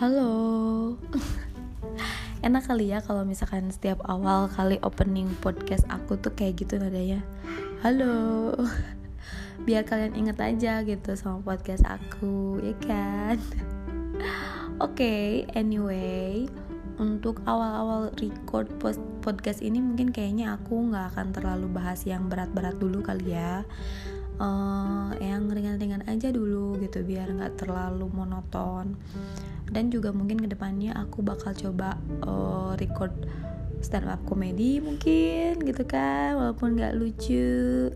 Halo. Enak kali ya kalau misalkan setiap awal kali opening podcast aku tuh kayak gitu nadanya. Halo. Biar kalian inget aja gitu sama podcast aku, ya kan? Oke, anyway, untuk awal-awal record podcast ini mungkin kayaknya aku gak akan terlalu bahas yang berat-berat dulu kali ya. Yang ringan-ringan aja dulu gitu, biar gak terlalu monoton. Dan juga mungkin kedepannya aku bakal coba record stand up comedy mungkin gitu kan. Walaupun gak lucu,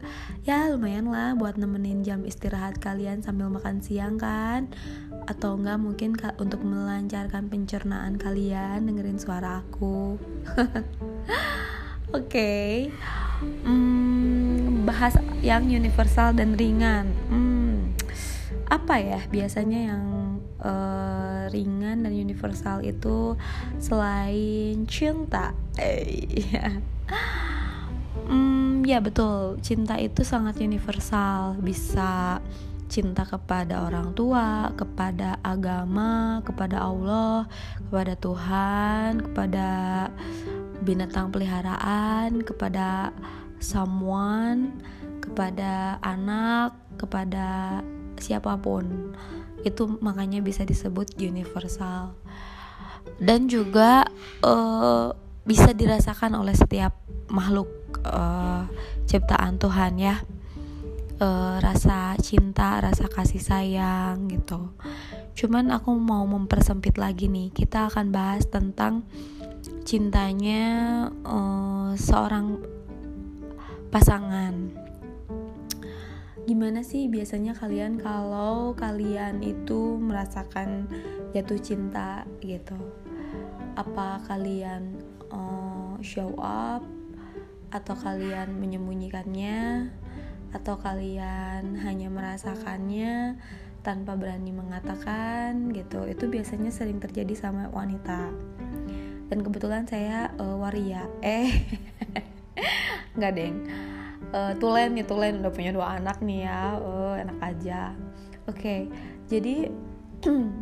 ya lumayan lah buat nemenin jam istirahat kalian sambil makan siang kan. Atau enggak mungkin untuk melancarkan pencernaan kalian dengerin suara aku. Oke. Bahas yang universal dan ringan. Apa ya biasanya yang ringan dan universal itu selain cinta? Ya betul, cinta itu sangat universal. Bisa cinta kepada orang tua, kepada agama, kepada Allah, kepada Tuhan, kepada binatang peliharaan, kepada someone, kepada anak, kepada siapapun. Itu makanya bisa disebut universal. Dan juga bisa dirasakan oleh setiap makhluk ciptaan Tuhan ya. Rasa cinta, rasa kasih sayang gitu. Cuman aku mau mempersempit lagi nih. Kita akan bahas tentang cintanya seorang pasangan. Gimana sih biasanya kalian kalau kalian itu merasakan jatuh cinta gitu? Apa kalian show up? Atau kalian menyembunyikannya? Atau kalian hanya merasakannya tanpa berani mengatakan gitu? Itu biasanya sering terjadi sama wanita. Dan kebetulan saya waria. Nggak deng, tulen udah punya 2 anak nih ya. Enak aja. Oke, jadi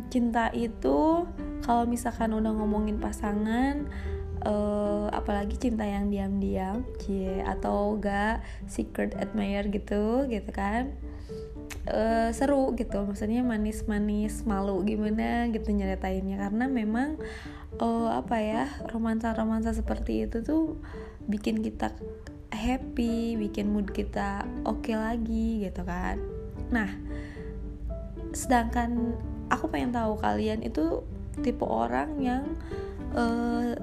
cinta itu kalau misalkan udah ngomongin pasangan, apalagi cinta yang diam-diam, atau enggak secret admirer gitu kan, seru gitu, maksudnya manis-manis, malu gimana gitu nyeritainnya, karena memang romansa-romansa seperti itu tuh bikin kita happy, bikin mood kita oke lagi gitu kan. Nah, sedangkan aku pengen tahu kalian itu tipe orang yang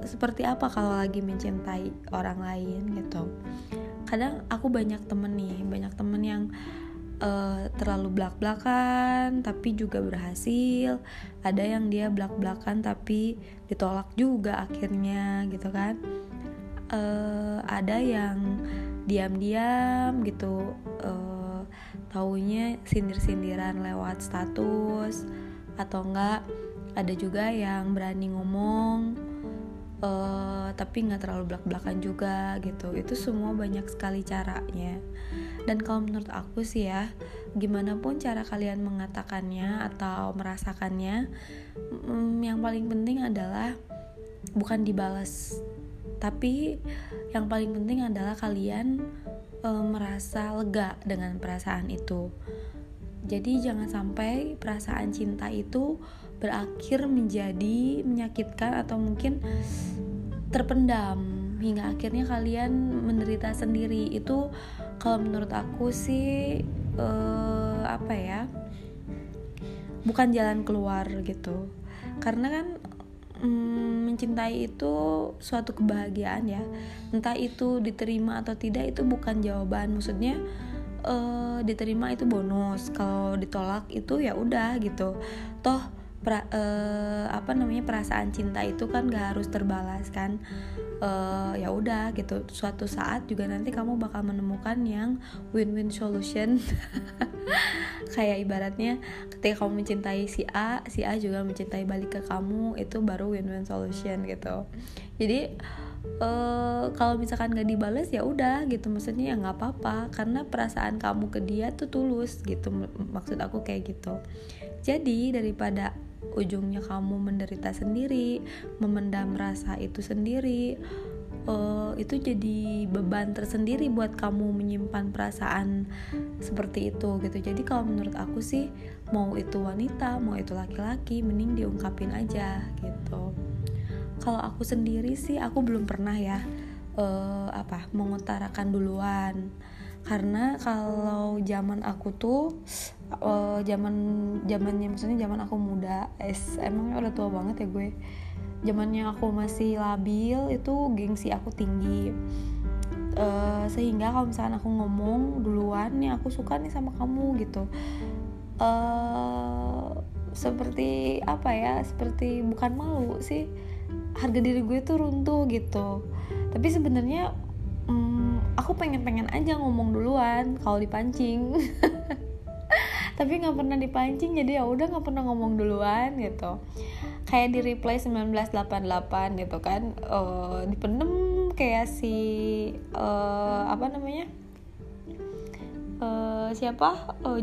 seperti apa kalau lagi mencintai orang lain gitu. Kadang aku banyak temen yang terlalu blak-blakan tapi juga berhasil. Ada yang dia blak-blakan tapi ditolak juga akhirnya gitu kan. Ada yang diam-diam gitu, taunya sindir-sindiran lewat status. Atau enggak, ada juga yang berani ngomong tapi gak terlalu blak-blakan juga gitu. Itu semua banyak sekali caranya. Dan kalau menurut aku sih ya, gimana pun cara kalian mengatakannya atau merasakannya, yang paling penting adalah bukan dibalas. Tapi yang paling penting adalah kalian merasa lega dengan perasaan itu. Jadi jangan sampai perasaan cinta itu berakhir menjadi menyakitkan atau mungkin terpendam hingga akhirnya kalian menderita sendiri. Itu kalau menurut aku sih bukan jalan keluar gitu. Karena kan mencintai itu suatu kebahagiaan ya. Entah itu diterima atau tidak itu bukan jawaban. Maksudnya diterima itu bonus. Kalau ditolak itu ya udah gitu. Toh perasaan cinta itu kan gak harus terbalas kan. Ya udah gitu, suatu saat juga nanti kamu bakal menemukan yang win-win solution. Kayak ibaratnya ketika kamu mencintai si A juga mencintai balik ke kamu, itu baru win-win solution gitu. Jadi kalau misalkan gak dibales ya udah gitu, maksudnya ya nggak apa-apa karena perasaan kamu ke dia tuh tulus gitu, maksud aku kayak gitu. Jadi daripada ujungnya kamu menderita sendiri, memendam rasa itu sendiri, itu jadi beban tersendiri buat kamu menyimpan perasaan seperti itu gitu. Jadi kalau menurut aku sih, mau itu wanita, mau itu laki-laki, mending diungkapin aja gitu. Kalau aku sendiri sih, aku belum pernah ya mengutarakan duluan, karena kalau zaman aku tuh zaman aku muda, emangnya udah tua banget ya gue. Zamannya aku masih labil itu gengsi aku tinggi, sehingga kalau misalkan aku ngomong duluan nih aku suka nih sama kamu gitu, seperti bukan malu sih, harga diri gue tuh runtuh gitu. Tapi sebenarnya aku pengen aja ngomong duluan kalau dipancing tapi nggak pernah dipancing, jadi ya udah nggak pernah ngomong duluan gitu. Kayak di reply 1988 gitu kan, dipendem kayak si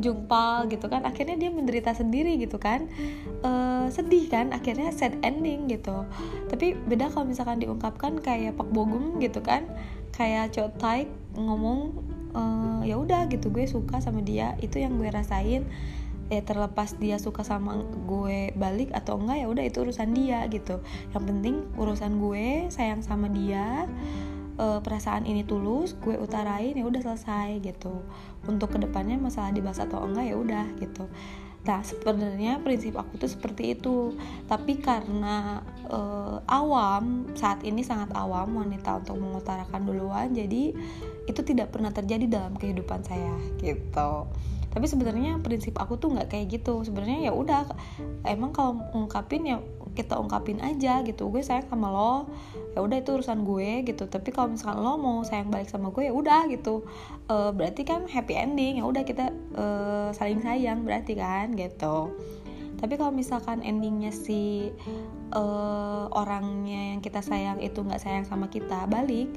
Jung-pal gitu kan. Akhirnya dia menderita sendiri gitu kan, sedih kan, akhirnya sad ending gitu. Tapi beda kalau misalkan diungkapkan kayak Pak Bogum gitu kan, kayak Choi Taek ngomong ya udah gitu, gue suka sama dia, itu yang gue rasain. Terlepas dia suka sama gue balik atau enggak, ya udah itu urusan dia gitu. Yang penting urusan gue sayang sama dia, perasaan ini tulus, gue utarain, ya udah selesai gitu. Untuk kedepannya masalah dibahas atau enggak ya udah gitu. Nah sebenarnya prinsip aku tuh seperti itu, tapi karena awam, saat ini sangat awam wanita untuk mengutarakan duluan, jadi itu tidak pernah terjadi dalam kehidupan saya gitu. Tapi sebenarnya prinsip aku tuh nggak kayak gitu. Sebenarnya ya udah, emang kalau ungkapin ya kita ungkapin aja gitu. Gue sayang sama lo, ya udah itu urusan gue gitu. Tapi kalau misalkan lo mau sayang balik sama gue ya udah gitu, berarti kan happy ending, ya udah kita saling sayang berarti kan gitu. Tapi kalau misalkan endingnya si orangnya yang kita sayang itu nggak sayang sama kita balik,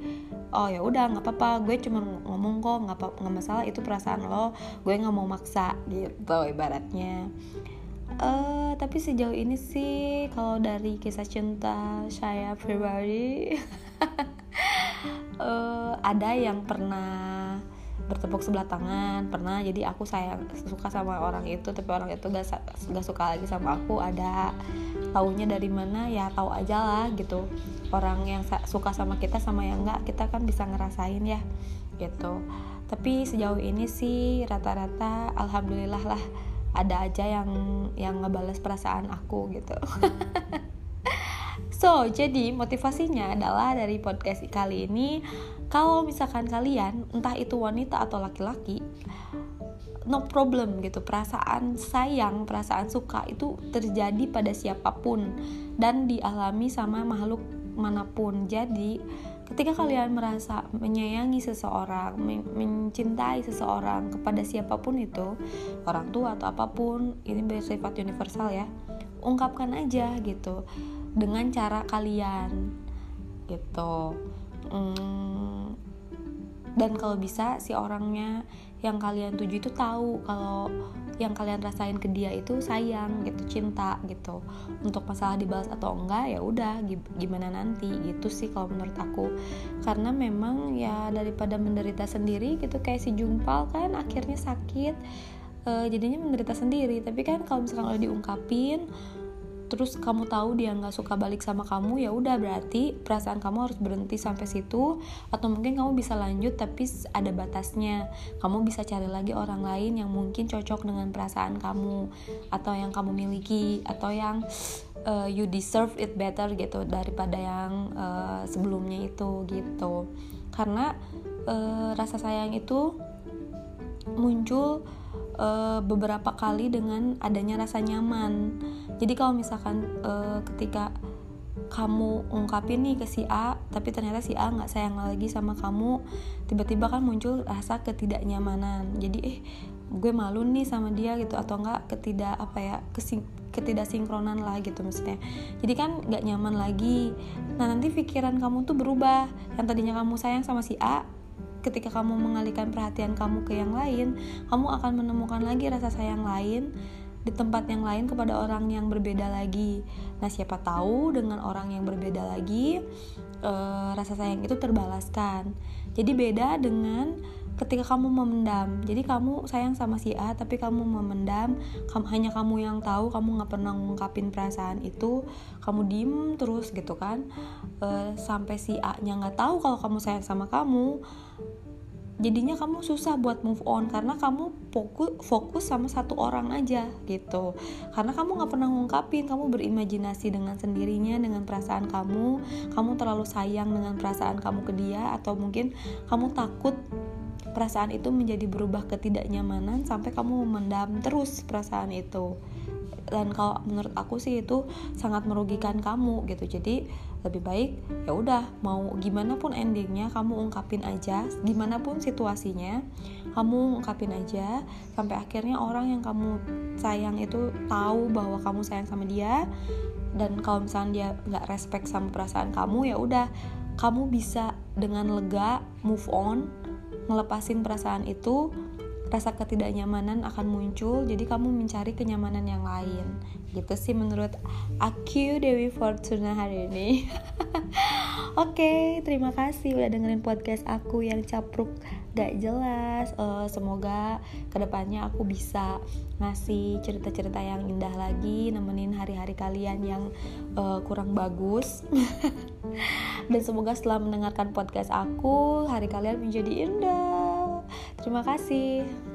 oh ya udah nggak apa-apa, gue cuma ngomong kok, nggak masalah, itu perasaan lo, gue nggak mau maksa gitu ibaratnya. Tapi sejauh ini sih kalau dari kisah cinta saya pribadi ada yang pernah bertepuk sebelah tangan, pernah. Jadi aku suka sama orang itu, tapi orang itu gak suka lagi sama aku. Ada, taunya dari mana ya, tahu aja lah gitu. Orang yang suka sama kita sama yang enggak, kita kan bisa ngerasain ya gitu. Tapi sejauh ini sih rata-rata alhamdulillah lah, ada aja yang ngebales perasaan aku gitu. So, jadi motivasinya adalah dari podcast kali ini, kalau misalkan kalian entah itu wanita atau laki-laki, no problem gitu. Perasaan sayang, perasaan suka itu terjadi pada siapapun dan dialami sama makhluk manapun. Jadi, ketika kalian merasa menyayangi seseorang, mencintai seseorang kepada siapapun itu, orang tua atau apapun, ini bersifat universal ya. Ungkapkan aja gitu, dengan cara kalian gitu. Dan kalau bisa si orangnya yang kalian tuju itu tahu kalau yang kalian rasain ke dia itu sayang gitu, cinta gitu. Untuk masalah dibalas atau enggak ya udah gimana nanti gitu sih kalau menurut aku. Karena memang ya daripada menderita sendiri gitu, kayak si Jung-pal kan akhirnya sakit, jadinya menderita sendiri. Tapi kan kalau misalkan udah diungkapin terus kamu tahu dia nggak suka balik sama kamu, ya udah berarti perasaan kamu harus berhenti sampai situ, atau mungkin kamu bisa lanjut tapi ada batasnya. Kamu bisa cari lagi orang lain yang mungkin cocok dengan perasaan kamu, atau yang kamu miliki, atau yang you deserve it better gitu daripada yang sebelumnya itu gitu. Karena rasa sayang itu muncul beberapa kali dengan adanya rasa nyaman. Jadi kalau misalkan ketika kamu ungkapin nih ke si A, tapi ternyata si A nggak sayang lagi sama kamu, tiba-tiba kan muncul rasa ketidaknyamanan. Jadi gue malu nih sama dia gitu, atau enggak ketidaksinkronan lah gitu maksudnya. Jadi kan nggak nyaman lagi. Nah nanti pikiran kamu tuh berubah, yang tadinya kamu sayang sama si A, ketika kamu mengalihkan perhatian kamu ke yang lain, kamu akan menemukan lagi rasa sayang lain di tempat yang lain kepada orang yang berbeda lagi. Nah, siapa tahu dengan orang yang berbeda lagi rasa sayang itu terbalaskan. Jadi beda dengan ketika kamu memendam. Jadi kamu sayang sama si A tapi kamu memendam, hanya kamu yang tahu, kamu nggak pernah ngungkapin perasaan itu, kamu diem terus gitu kan, sampai si A nya nggak tahu kalau kamu sayang sama kamu. Jadinya kamu susah buat move on karena kamu fokus sama satu orang aja gitu. Karena kamu nggak pernah ngungkapin, kamu berimajinasi dengan sendirinya dengan perasaan kamu terlalu sayang dengan perasaan kamu ke dia, atau mungkin kamu takut perasaan itu menjadi berubah ketidaknyamanan sampai kamu memendam terus perasaan itu. Dan kalau menurut aku sih itu sangat merugikan kamu gitu. Jadi lebih baik ya udah, mau gimana pun endingnya kamu ungkapin aja, gimana pun situasinya kamu ungkapin aja sampai akhirnya orang yang kamu sayang itu tahu bahwa kamu sayang sama dia. Dan kalau misalnya dia nggak respect sama perasaan kamu, ya udah kamu bisa dengan lega move on, ngelepasin perasaan itu. Rasa ketidaknyamanan akan muncul, jadi kamu mencari kenyamanan yang lain. Gitu sih menurut aku, Dewi Fortuna hari ini. Oke, terima kasih udah dengerin podcast aku yang capruk gak jelas. Semoga kedepannya aku bisa ngasih cerita-cerita yang indah lagi, nemenin hari-hari kalian yang kurang bagus. Dan semoga setelah mendengarkan podcast aku, hari kalian menjadi indah. Terima kasih.